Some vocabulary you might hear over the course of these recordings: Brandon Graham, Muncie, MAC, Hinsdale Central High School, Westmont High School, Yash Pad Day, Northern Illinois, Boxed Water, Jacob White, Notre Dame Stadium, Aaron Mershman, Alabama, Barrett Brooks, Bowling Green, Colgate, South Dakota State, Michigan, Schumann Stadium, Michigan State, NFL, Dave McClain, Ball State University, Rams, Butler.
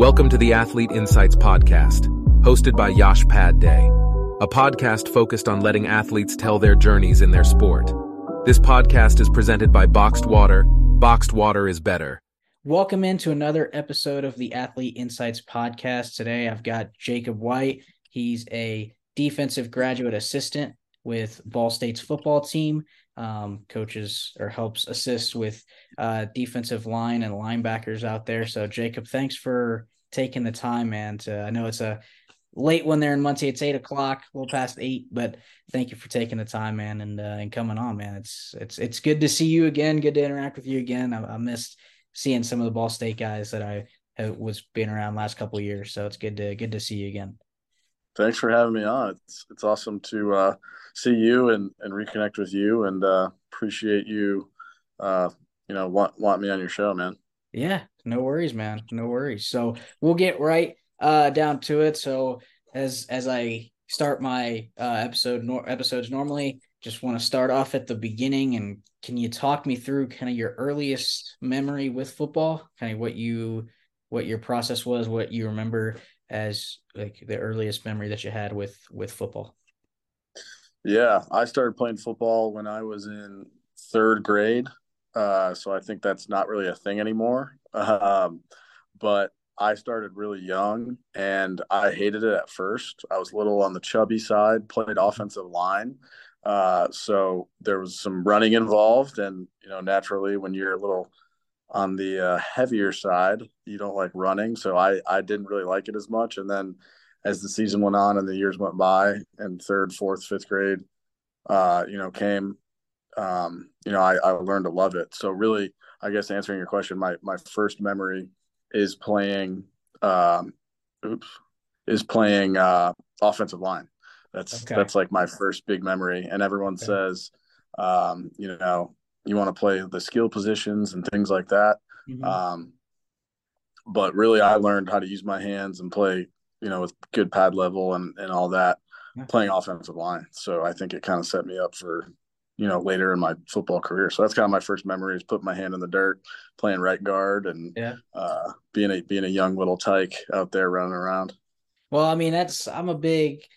Welcome to the Athlete Insights Podcast, hosted by Yash Pad Day, a podcast focused on letting athletes tell their journeys in their sport. This podcast is presented by Boxed Water. Boxed Water is better. Welcome into another episode of the Athlete Insights Podcast. Today I've got Jacob White. He's a defensive graduate assistant with Ball State's football team, coaches or helps assist with defensive line and linebackers out there. So Jacob, thanks for taking the time, man. I know it's a late one there in Muncie. It's 8 o'clock, a little past eight, but thank you for taking the time, man, and coming on, man. It's good to see you again. Good to interact with you again. I missed seeing some of the Ball State guys that I was being around last couple of years. So it's good to see you again. Thanks for having me on. It's awesome to see you and reconnect with you, and appreciate you, want me on your show, man. Yeah, no worries, man. No worries. So we'll get right down to it. So as I start my episodes normally, just want to start off at the beginning. And can you talk me through kind of your earliest memory with football, kind of what your process was, what you remember as like the earliest memory that you had with football? Yeah, I started playing football when I was in third grade. So I think that's not really a thing anymore. But I started really young and I hated it at first. I was a little on the chubby side, played offensive line. So there was some running involved, and, naturally when you're a little on the heavier side, you don't like running. So I didn't really like it as much. And then as the season went on and the years went by and third, fourth, fifth grade, came, I learned to love it. So really, I guess answering your question, my first memory is playing, offensive line. That's like my first big memory. And everyone says, you want to play the skill positions and things like that. Mm-hmm. But really, I learned how to use my hands and play, with good pad level and all that, playing offensive line. So I think it kind of set me up for, later in my football career. So that's kind of my first memory, is putting my hand in the dirt, playing right guard, and being a young little tyke out there running around. Well, I mean, when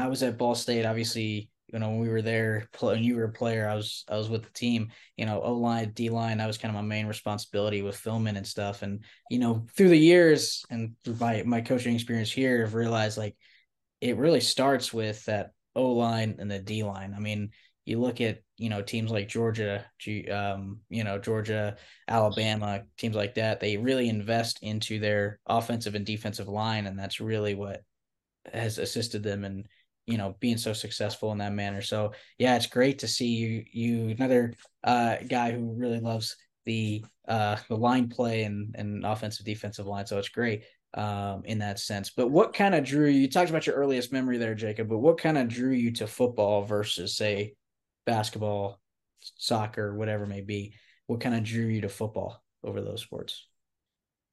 I was at Ball State, obviously, when we were there, when you were a player, I was with the team, O-line, D-line, that was kind of my main responsibility with filming and stuff. And, through the years and through my coaching experience here, I've realized like it really starts with that O-line and the D-line. I mean, you look at, teams like Georgia, Alabama, teams like that, they really invest into their offensive and defensive line. And that's really what has assisted them in, being so successful in that manner. So yeah, it's great to see you another guy who really loves the line play and offensive defensive line. So it's great in that sense. But what kind of drew you talked about your earliest memory there, Jacob, but what kind of drew you to football versus say basketball, soccer, whatever it may be? What kind of drew you to football over those sports?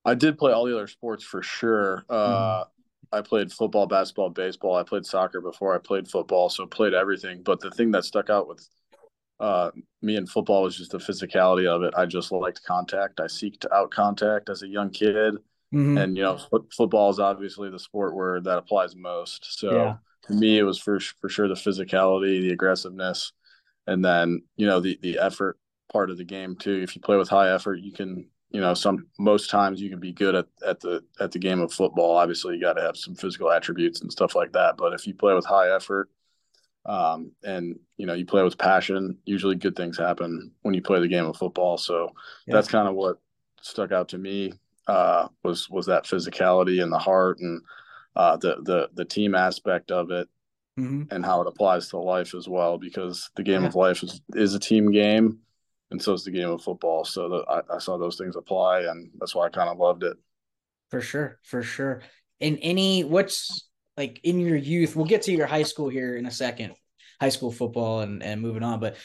I did play all the other sports for sure. I played football, basketball, baseball. I played soccer before I played football, so played everything. But the thing that stuck out with me in football was just the physicality of it. I just liked contact. I seeked out contact as a young kid. Mm-hmm. And, football is obviously the sport where that applies most. So to me, it was for sure the physicality, the aggressiveness, and then, the effort part of the game too. If you play with high effort, you can – most times you can be good at the game of football. Obviously, you got to have some physical attributes and stuff like that. But if you play with high effort, and you play with passion, usually good things happen when you play the game of football. So that's kind of what stuck out to me, was that physicality and the heart and the team aspect of it. Mm-hmm. And how it applies to life as well, because the game of life is a team game. And so is the game of football. So I saw those things apply, and that's why I kind of loved it. For sure. What's like in your youth, we'll get to your high school here in a second, high school football and moving on. But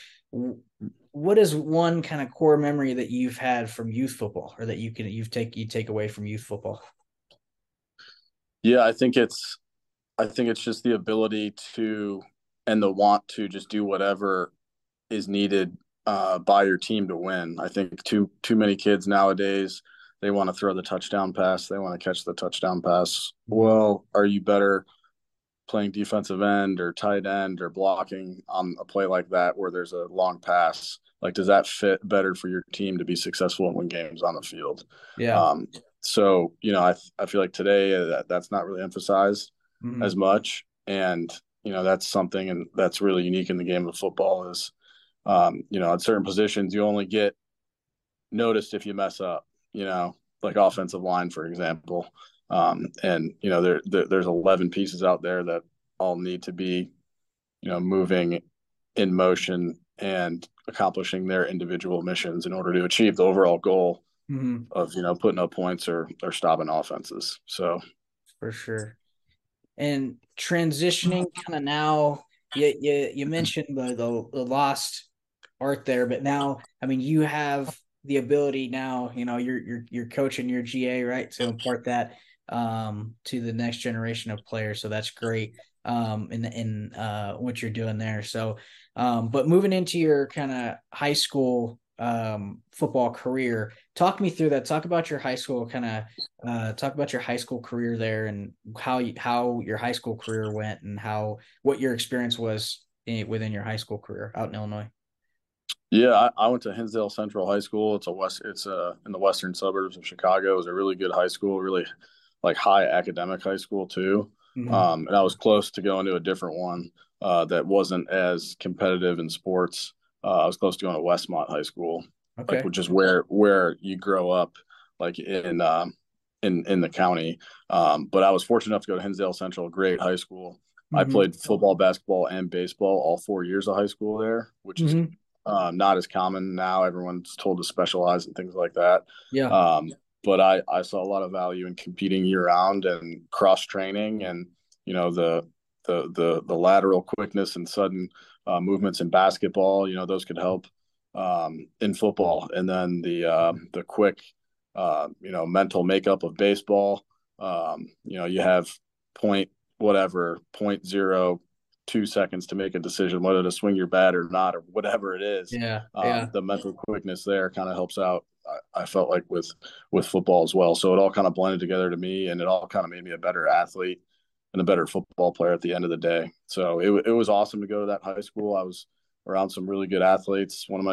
what is one kind of core memory that you've had from youth football, or that you take away from youth football? Yeah, I think it's just the ability to, and the want to just do whatever is needed by your team to win. I think too many kids nowadays They want to throw the touchdown pass. They want to catch the touchdown pass. Well, are you better playing defensive end or tight end or blocking on a play like that where there's a long pass? Like, does that fit better for your team to be successful and win games on the field? Yeah. So, you know, I feel like today that's not really emphasized as much. And, you know, that's something and that's really unique in the game of football is, you know, at certain positions you only get noticed if you mess up, you know, like offensive line, for example. And, you know, there's 11 pieces out there that all need to be, you know, moving in motion and accomplishing their individual missions in order to achieve the overall goal of, you know, putting up points or stopping offenses. So for sure. And transitioning kind of now, you mentioned the lost art there, but now, I mean, you have the ability now, you know, you're coaching your GA, right, to impart that to the next generation of players. So that's great in what you're doing there. So, but moving into your kind of high school football career, talk me through that. Talk about your high school career there and how your high school career went and what your experience was within your high school career out in Illinois. Yeah, I went to Hinsdale Central High School. It's in the western suburbs of Chicago. It was a really good high school, really like high academic high school too. And I was close to going to a different one that wasn't as competitive in sports. I was close to going to Westmont High School, okay, like, which is where you grow up, like in the county. But I was fortunate enough to go to Hinsdale Central, great high school. I played football, basketball, and baseball all 4 years of high school there, which is not as common now. Everyone's told to specialize and things like that. Yeah. But I saw a lot of value in competing year round and cross training, and you know the lateral quickness and sudden movements in basketball. You know, those could help in football, and then the quick you know mental makeup of baseball. You know, you have 0.2 seconds to make a decision whether to swing your bat or not or whatever it is. The mental quickness there kind of helps out, I felt like, with football as well. So it all kind of blended together to me, and it all kind of made me a better athlete and a better football player at the end of the day. So it was awesome to go to that high school. I was around some really good athletes. A couple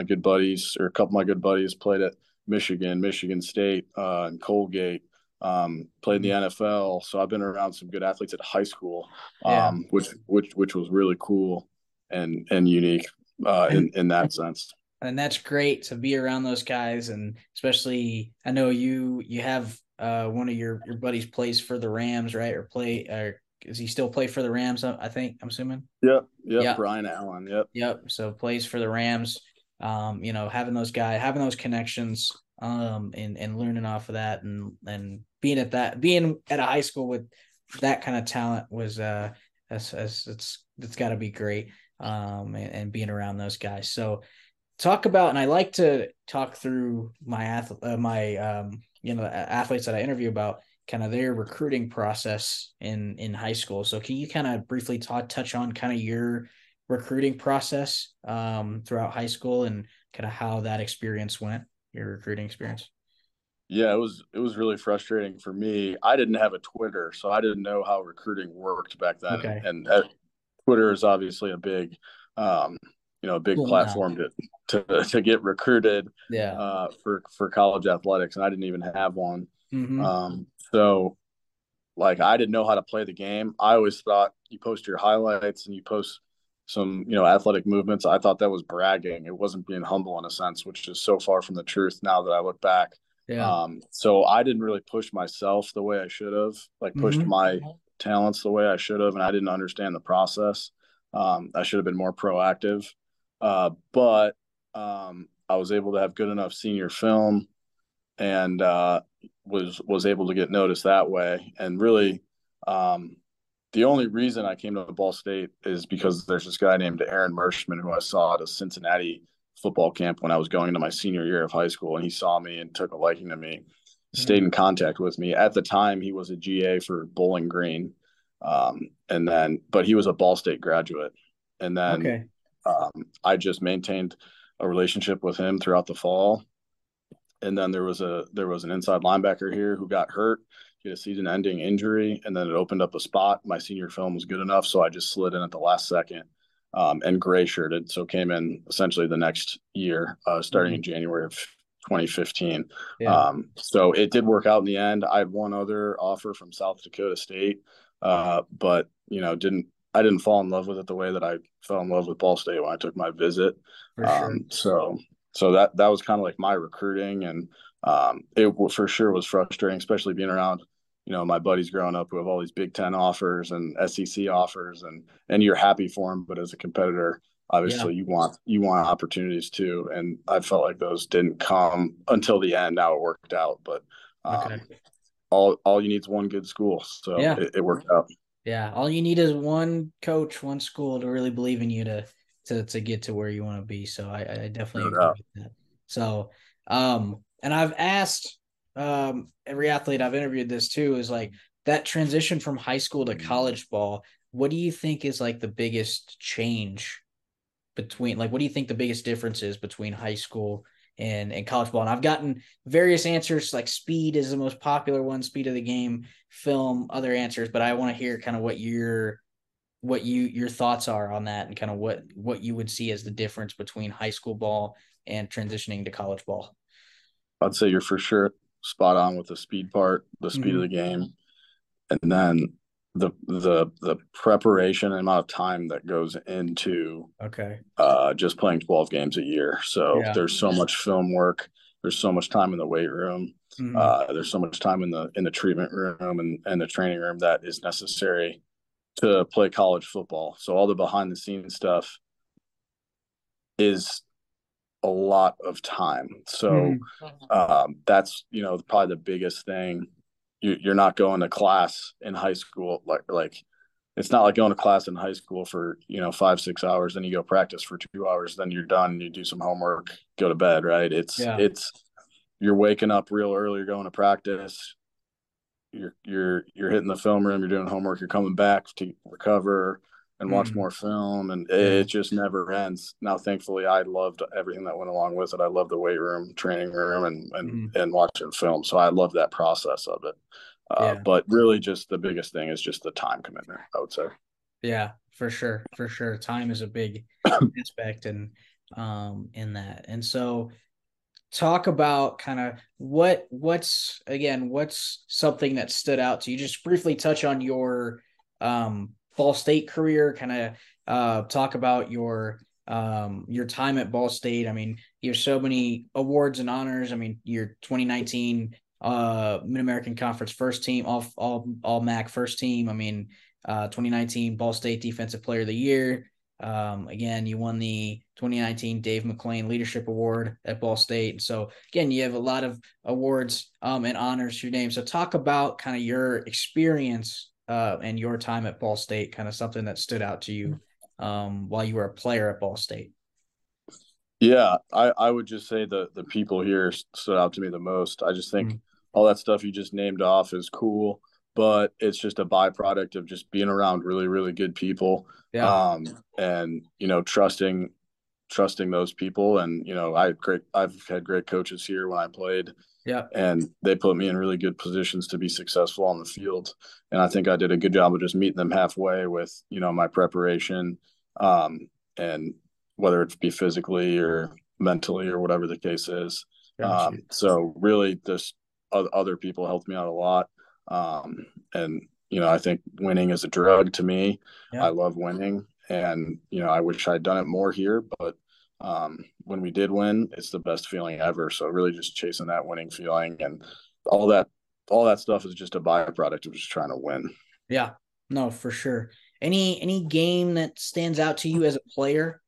of my good buddies played at Michigan, Michigan State, and Colgate, played in the NFL. So I've been around some good athletes at high school, which was really cool and unique in that sense. And that's great to be around those guys, and especially I know you have one of your buddies plays for the Rams, right? Or does he still play for the Rams? I think, I'm assuming. Yep. Brian Allen. Yep. So plays for the Rams. You know, having those connections, and learning off of that, and being at a high school with that kind of talent was it's got to be great. And being around those guys, so. Talk about, and I like to talk through my athletes that I interview about kind of their recruiting process in high school. So can you kind of briefly touch on kind of your recruiting process throughout high school and kind of how that experience went, your recruiting experience? Yeah, it was really frustrating for me. I didn't have a Twitter, so I didn't know how recruiting worked back then. Okay. And Twitter is obviously a big platform to get recruited for college athletics, and I didn't even have one. So like I didn't know how to play the game. I always thought you post your highlights and you post some, you know, athletic movements. I thought that was bragging. It wasn't being humble in a sense, which is so far from the truth now that I look back. So I didn't really push myself the way I should have, like pushed my talents the way I should have, and I didn't understand the process. I should have been more proactive. But I was able to have good enough senior film and was able to get noticed that way. And really, the only reason I came to Ball State is because there's this guy named Aaron Mershman who I saw at a Cincinnati football camp when I was going into my senior year of high school, and he saw me and took a liking to me, stayed in contact with me. At the time, he was a GA for Bowling Green, but he was a Ball State graduate. And then I just maintained a relationship with him throughout the fall. And then there was an inside linebacker here who got hurt. He had a season-ending injury, and then it opened up a spot. My senior film was good enough, so I just slid in at the last second and gray-shirted, so came in essentially the next year, starting in January of 2015. Yeah. So it did work out in the end. I had one other offer from South Dakota State, but I didn't fall in love with it the way that I fell in love with Ball State when I took my visit. For sure. So that was kind of like my recruiting, and it for sure was frustrating, especially being around, my buddies growing up who have all these Big Ten offers and SEC offers, and you're happy for them, but as a competitor, obviously you want opportunities too. And I felt like those didn't come until the end. Now it worked out, but all you need is one good school. So it worked out. Yeah. All you need is one coach, one school to really believe in you to get to where you want to be. So I definitely agree with that. So, and I've asked every athlete I've interviewed this too, is like that transition from high school to college ball. What do you think is like the biggest change between, like, what do you think the biggest difference is between high school and college ball? And I've gotten various answers, like speed is the most popular one, speed of the game, film, other answers, but I want to hear kind of what your thoughts are on that, and kind of what you would see as the difference between high school ball and transitioning to college ball. I'd say you're for sure spot on with the speed part, the speed of the game, and then the preparation and amount of time that goes into just playing 12 games a year. So there's so much film work. There's so much time in the weight room. There's so much time in the treatment room and the training room that is necessary to play college football. So all the behind the scenes stuff is a lot of time. So that's, probably the biggest thing. You're not going to class in high school. Like it's not like going to class in high school for, 5-6 hours. Then you go practice for 2 hours. Then you're done. You do some homework, go to bed. Right. It's you're waking up real early. You're going to practice. You're hitting the film room, you're doing homework, you're coming back to recover and watch more film, and it just never ends. Now, thankfully, I loved everything that went along with it. I loved the weight room, training room, and watching film. So I love that process of it. But really just the biggest thing is just the time commitment, I would say. Yeah, for sure. For sure. Time is a big aspect in that. And so talk about kind of what's something that stood out to you. Just briefly touch on your Ball State career, kind of talk about your time at Ball State. I mean, you have so many awards and honors. I mean, your 2019 Mid-American Conference first team, all MAC first team. I mean, 2019 Ball State Defensive Player of the Year. Again, you won the 2019 Dave McClain Leadership Award at Ball State. So again, you have a lot of awards and honors to your name. So talk about kind of your experience and your time at Ball State, kind of something that stood out to you while you were a player at Ball State. Yeah, I would just say the people here stood out to me the most. I just think all that stuff you just named off is cool, but it's just a byproduct of just being around really, really good people. Yeah. And, trusting those people. And, I've had great coaches here when I played. Yeah. And they put me in really good positions to be successful on the field. And I think I did a good job of just meeting them halfway with, my preparation, and whether it be physically or mentally or whatever the case is. Gotcha. So really just other people helped me out a lot. I think winning is a drug to me. Yeah. I love winning, and I wish I'd done it more here, but when we did win, it's the best feeling ever. So really just chasing that winning feeling, and all that stuff is just a byproduct of just trying to win. Yeah, no, for sure. Any game that stands out to you as a player,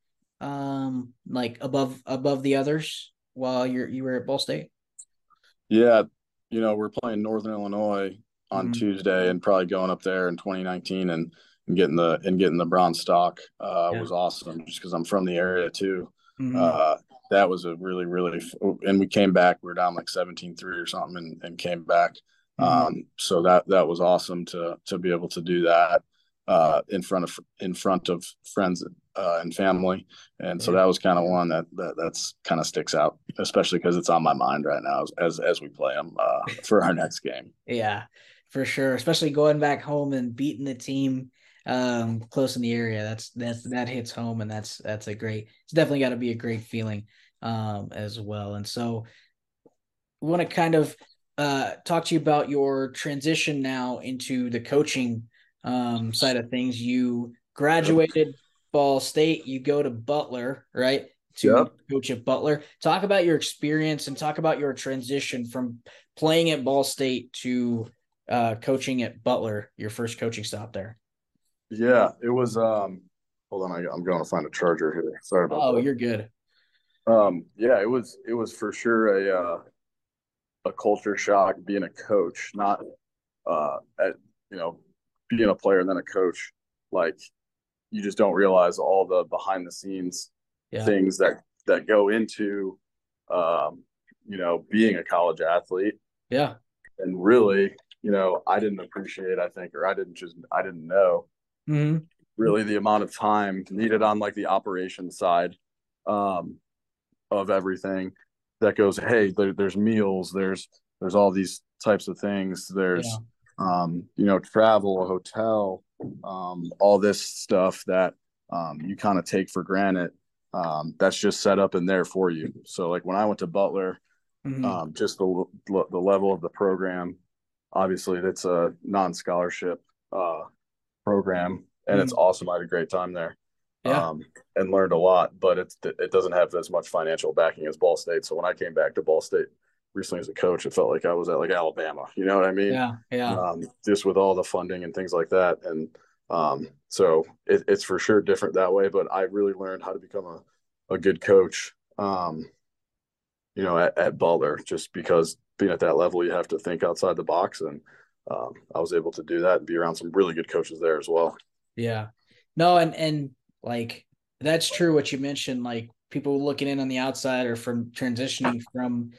like above the others while you were at Ball State? Yeah, we're playing Northern Illinois on Tuesday, and probably going up there in 2019 and getting the bronze stock was awesome, just because I'm from the area too. That was a really, really – and we came back. We were down like 17-3 or something and came back. So that was awesome to be able to do that in front of friends and family. And so that was kind of one that's kind of sticks out, especially because it's on my mind right now as we play them for our next game. Yeah, for sure. Especially going back home and beating the team close in the area. That hits home, and it's definitely got to be a great feeling as well. And so we want to kind of talk to you about your transition now into the coaching side of things. You graduated Ball State, you go to Butler, right? Coach at Butler. Talk about your experience and talk about your transition from playing at Ball State to coaching at Butler, your first coaching stop there. Yeah, it was hold on, I'm going to find a charger here. Sorry about that. Oh, you're good. Yeah, it was for sure a culture shock being a coach, not being a player and then a coach. Like, you just don't realize all the behind the scenes things that go into being a college athlete. Yeah. And really, I didn't appreciate, I think, or I didn't know really the amount of time needed on like the operations side of everything that goes, hey, there's meals, there's all these types of things. There's, travel, a hotel, all this stuff that you kind of take for granted. That's just set up in there for you. So like when I went to Butler, just the level of the program, obviously that's a non-scholarship program, and it's awesome. I had a great time there. Yeah. And learned a lot, but it doesn't have as much financial backing as Ball State. So when I came back to Ball State recently as a coach, it felt like I was at like Alabama, you know what I mean? Yeah, yeah. Just with all the funding and things like that. And so it's for sure different that way, but I really learned how to become a good coach, at Butler, just because being at that level, you have to think outside the box. And I was able to do that and be around some really good coaches there as well. Yeah, no. And like, that's true what you mentioned, like people looking in on the outside or from transitioning from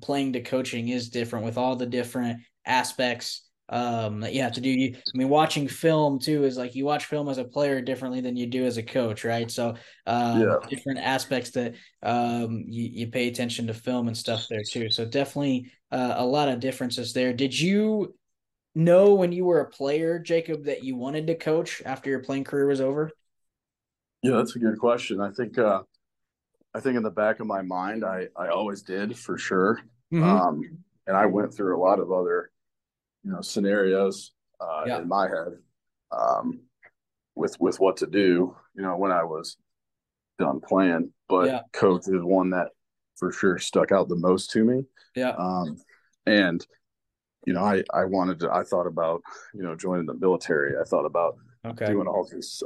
playing to coaching is different with all the different aspects that you have to do. Watching film too is like you watch film as a player differently than you do as a coach, right? So different aspects that you pay attention to film and stuff there too. So definitely a lot of differences there. Did you know when you were a player, Jacob, that you wanted to coach after your playing career was over? Yeah, that's a good question. I think in the back of my mind, I always did, for sure. And I went through a lot of other, scenarios in my head with what to do, when I was done playing. But coach is one that for sure stuck out the most to me. Yeah. And, I thought about, joining the military. I thought about doing all this,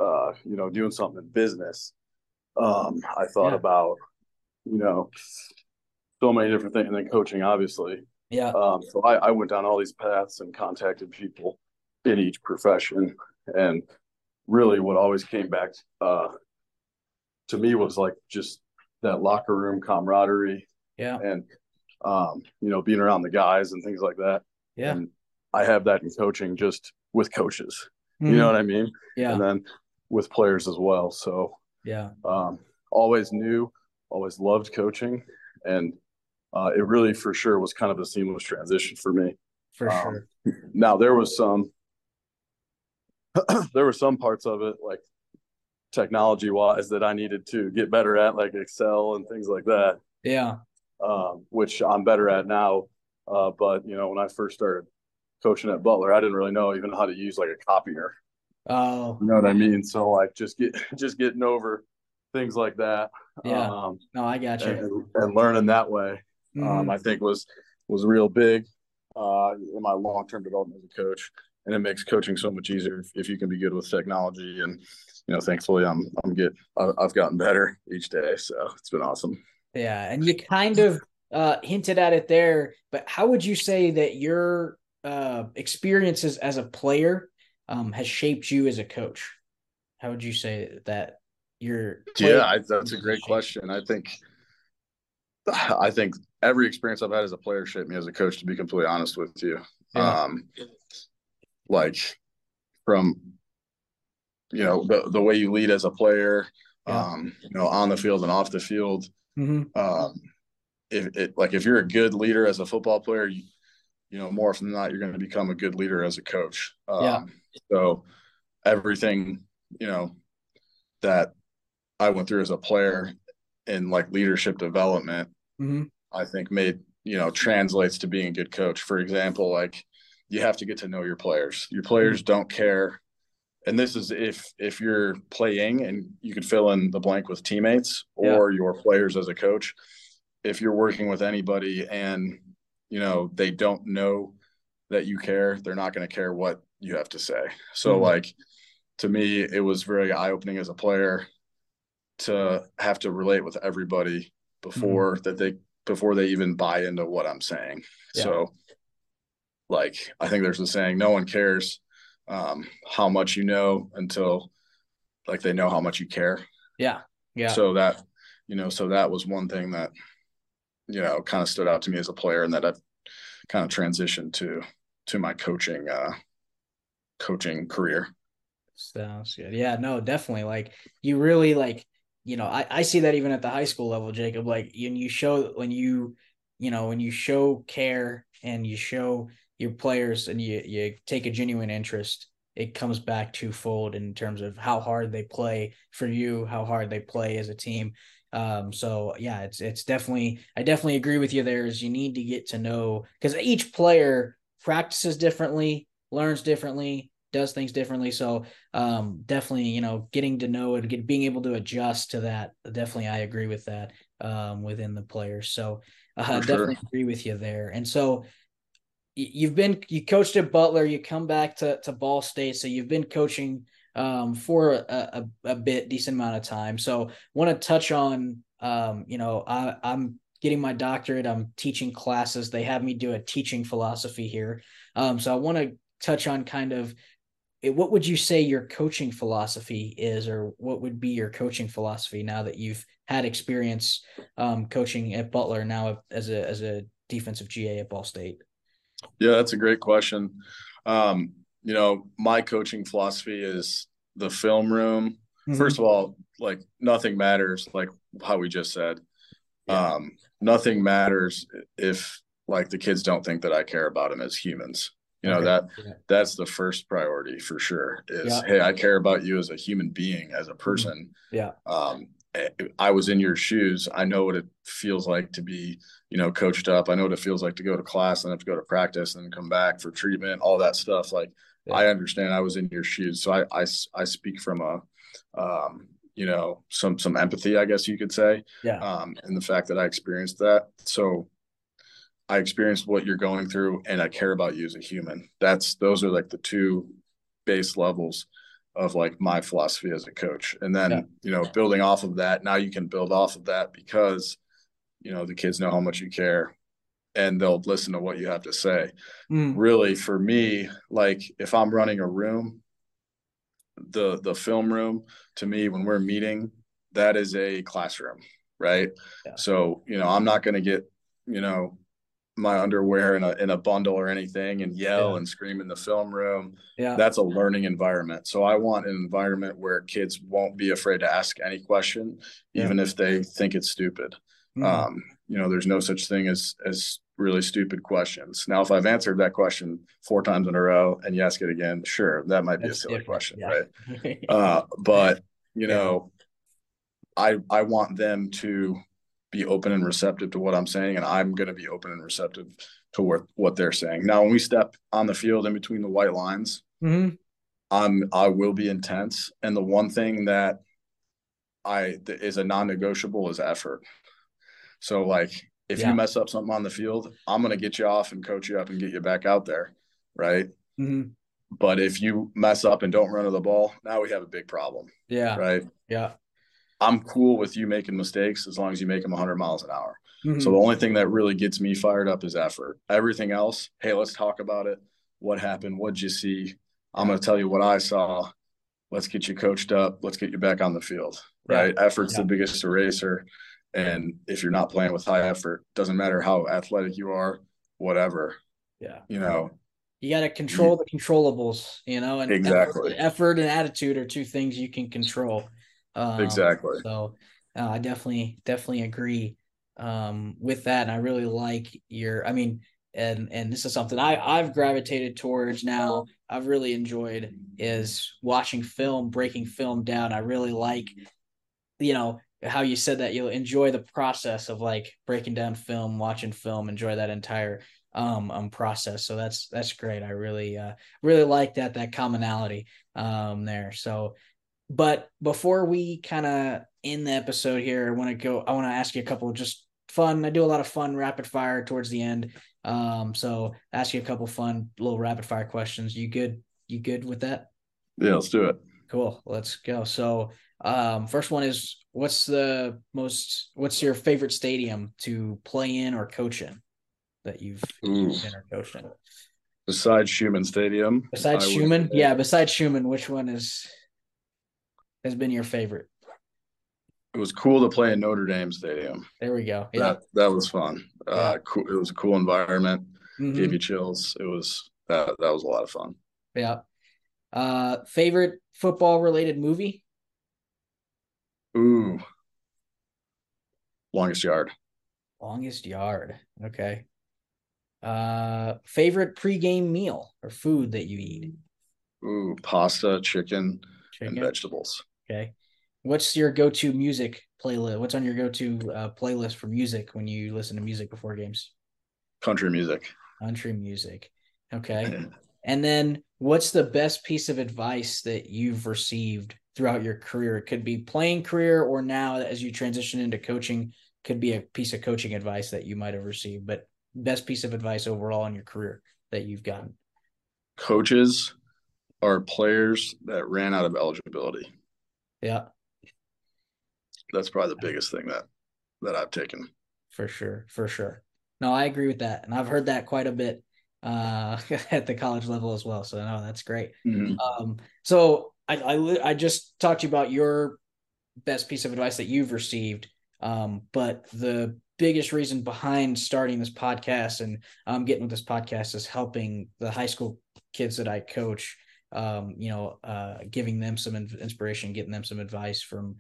doing something in business. I thought about, so many different things, and then coaching, obviously. Yeah. So I went down all these paths and contacted people in each profession. And really what always came back to me was like just that locker room camaraderie. Yeah. And, being around the guys and things like that. Yeah. And I have that in coaching just with coaches. You know what I mean? Yeah. And then with players as well. So always knew, always loved coaching, and it really for sure was kind of a seamless transition for me. For sure. Now there were some parts of it, like technology wise, that I needed to get better at, like Excel and things like that. Yeah. Which I'm better at now. But when I first started coaching at Butler, I didn't really know even how to use like a copier. Oh, you know what I mean? So like just getting over things like that. Yeah. No, I got you. And learning that way, I think was real big in my long-term development as a coach. And it makes coaching so much easier if you can be good with technology. And, thankfully I've gotten better each day. So it's been awesome. Yeah. And you kind of hinted at it there, but how would you say that your experiences as a player has shaped you as a coach? How would you say that your that's a great question. I think every experience I've had as a player shaped me as a coach, to be completely honest with you. Like from you know, the way you lead as a player, you know, on the field and off the field. Mm-hmm. If you're a good leader as a football player, you know, more often than not, you're going to become a good leader as a coach. So everything, you know, that I went through as a player in like leadership development, mm-hmm. I think made, you know, translates to being a good coach. For example, like you have to get to know your players. Your players mm-hmm. don't care. And this is if you're playing and you could fill in the blank with teammates or your players as a coach. If you're working with anybody and, you know, they don't know that you care, they're not going to care what you have to say. So mm-hmm. like, to me, it was very eye-opening as a player to have to relate with everybody before mm-hmm. before they even buy into what I'm saying. Yeah. So like, I think there's the saying, no one cares how much you know until like they know how much you care. Yeah. Yeah. So that was one thing that, you know, kind of stood out to me as a player and that I've kind of transitioned to my coaching career. Sounds good. Yeah, no, definitely. Like you really like, you know, I see that even at the high school level, Jacob, like when you show care and you show your players and you take a genuine interest, it comes back twofold in terms of how hard they play for you, how hard they play as a team. So yeah, it's definitely, I definitely agree with you there is you need to get to know, because each player practices differently, learns differently, does things differently. So definitely, you know, getting to know it, being able to adjust to that. Definitely. I agree with that within the players. So I definitely agree with you there. And so you coached at Butler, you come back to Ball State. So you've been coaching for a bit decent amount of time. So want to touch on, you know, I'm getting my doctorate. I'm teaching classes. They have me do a teaching philosophy here. So I want to touch on kind of what would you say your coaching philosophy is, or what would be your coaching philosophy now that you've had experience coaching at Butler, now as a defensive GA at Ball State? Yeah, that's a great question. You know, my coaching philosophy is the film room. Mm-hmm. First of all, like nothing matters, like how we just said. Yeah. Nothing matters if like the kids don't think that I care about them as humans. You know, okay. That's the first priority for sure is, hey, I care about you as a human being, as a person. Yeah. I was in your shoes. I know what it feels like to be, you know, coached up. I know what it feels like to go to class and have to go to practice and come back for treatment, all that stuff. Like I understand I was in your shoes. So I speak from a, you know, some empathy, I guess you could say. Yeah. And the fact that I experienced that. So I experienced what you're going through and I care about you as a human. Those are like the two base levels of like my philosophy as a coach. And then, you know, building off of that, now you can build off of that because, you know, the kids know how much you care and they'll listen to what you have to say. Mm. Really for me, like if I'm running a room, the film room to me, when we're meeting, that is a classroom, right? Yeah. So, you know, I'm not going to get, you know, my underwear in a bundle or anything and yell and scream in the film room. Yeah. That's a learning environment. So I want an environment where kids won't be afraid to ask any question, even if they think it's stupid. Mm-hmm. You know, there's no such thing as really stupid questions. Now, if I've answered that question 4 times in a row and you ask it again, sure, that might be a silly question, right? But you know, I want them to be open and receptive to what I'm saying. And I'm going to be open and receptive to what they're saying. Now, when we step on the field in between the white lines, mm-hmm. I will be intense. And the one thing that is a non-negotiable is effort. So like, if you mess up something on the field, I'm going to get you off and coach you up and get you back out there. Right. Mm-hmm. But if you mess up and don't run to the ball, now we have a big problem. Yeah. Right. Yeah. I'm cool with you making mistakes as long as you make them 100 miles an hour. Mm-hmm. So the only thing that really gets me fired up is effort. Everything else, hey, let's talk about it. What happened? What'd you see? I'm going to tell you what I saw. Let's get you coached up. Let's get you back on the field, right? Yeah. Effort's the biggest eraser. And if you're not playing with high effort, doesn't matter how athletic you are, whatever. Yeah. You know, You got to control the controllables, you know, and exactly effort and attitude are two things you can control. Exactly. So I definitely agree with that. And I really like your, I mean, and this is something I've gravitated towards now. I've really enjoyed is watching film, breaking film down. I really like, you know, how you said that you'll enjoy the process of like breaking down film, watching film, enjoy that entire process. So that's great. I really like that commonality there. So, but before we kind of end the episode here, I want to ask you a couple of just fun. I do a lot of fun rapid fire towards the end. So ask you a couple fun little rapid fire questions. You good with that? Yeah, let's do it. Cool. Let's go. So, first one is what's your favorite stadium to play in or coach in that you've been or coached in? Besides Schumann Stadium. Besides Schumann? Yeah. Besides Schumann, which one has been your favorite? It was cool to play in Notre Dame Stadium. There we go. Yeah. That was fun. Yeah. Cool. It was a cool environment. Mm-hmm. Gave you chills. It was, that was a lot of fun. Yeah. Favorite football related movie? Ooh. Longest Yard. Okay. Favorite pregame meal or food that you eat? Ooh, pasta, chicken, and vegetables. Okay. What's your go-to music playlist? What's on your go-to playlist for music when you listen to music before games? Country music. Okay. And then what's the best piece of advice that you've received throughout your career? It could be playing career or now as you transition into coaching, could be a piece of coaching advice that you might have received, but best piece of advice overall in your career that you've gotten. Coaches are players that ran out of eligibility. Yeah. That's probably the biggest thing that I've taken. For sure. No, I agree with that. And I've heard that quite a bit at the college level as well. So no, that's great. Mm-hmm. So I just talked to you about your best piece of advice that you've received. But the biggest reason behind starting this podcast and getting with this podcast is helping the high school kids that I coach, giving them some inspiration, getting them some advice from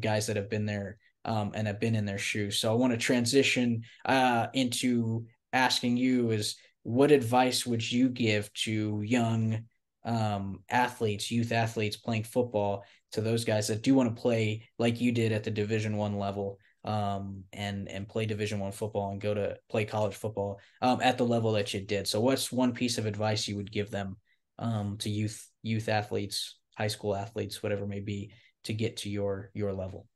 guys that have been there and have been in their shoes. So I want to transition into asking you is what advice would you give to young youth athletes playing football, to those guys that do want to play like you did at the Division I level and play Division I football and go to play college football at the level that you did. So what's one piece of advice you would give them to youth athletes, high school athletes, whatever it may be, to get to your level?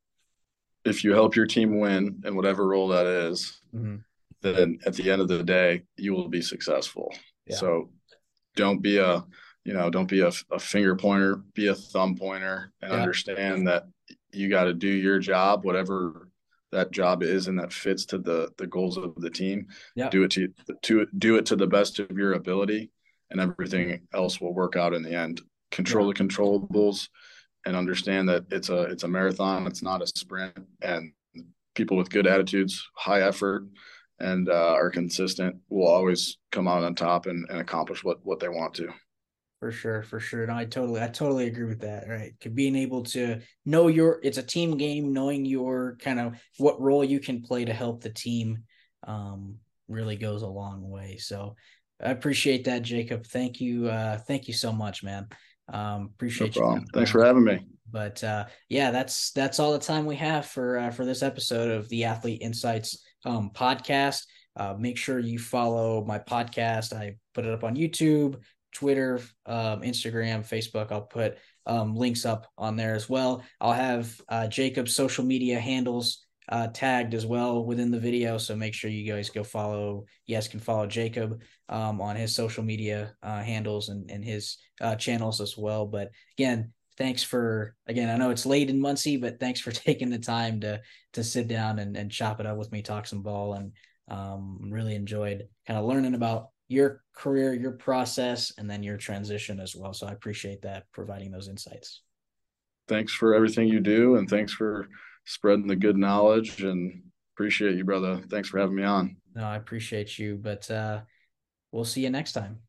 If you help your team win in whatever role that is, mm-hmm. then at the end of the day, you will be successful. Yeah. So don't be a finger pointer, be a thumb pointer, and understand that you got to do your job, whatever that job is, and that fits to the goals of the team. Yeah. Do it to the best of your ability, and everything else will work out in the end. Control the controllables, and understand that it's a marathon. It's not a sprint. And people with good attitudes, high effort, and are consistent will always come out on top and accomplish what they want to. For sure. No, I totally agree with that. Right. Being able to know it's a team game, knowing your kind of what role you can play to help the team really goes a long way. So I appreciate that, Jacob. Thank you. Thank you so much, man. Appreciate you. No problem. Thanks for having me. But that's all the time we have for this episode of the Athlete Insights podcast. Make sure you follow my podcast. I put it up on YouTube, Twitter, Instagram, Facebook. I'll put links up on there as well. I'll have Jacob's social media handles tagged as well within the video. So make sure you guys go follow. You guys can follow Jacob on his social media handles and his channels as well. But again, thanks I know it's late in Muncie, but thanks for taking the time to sit down and chop it up with me, talk some ball, and really enjoyed kind of learning about your career, your process, and then your transition as well. So I appreciate that, providing those insights. Thanks for everything you do, and thanks for spreading the good knowledge, and appreciate you, brother. Thanks for having me on. No, I appreciate you, but we'll see you next time.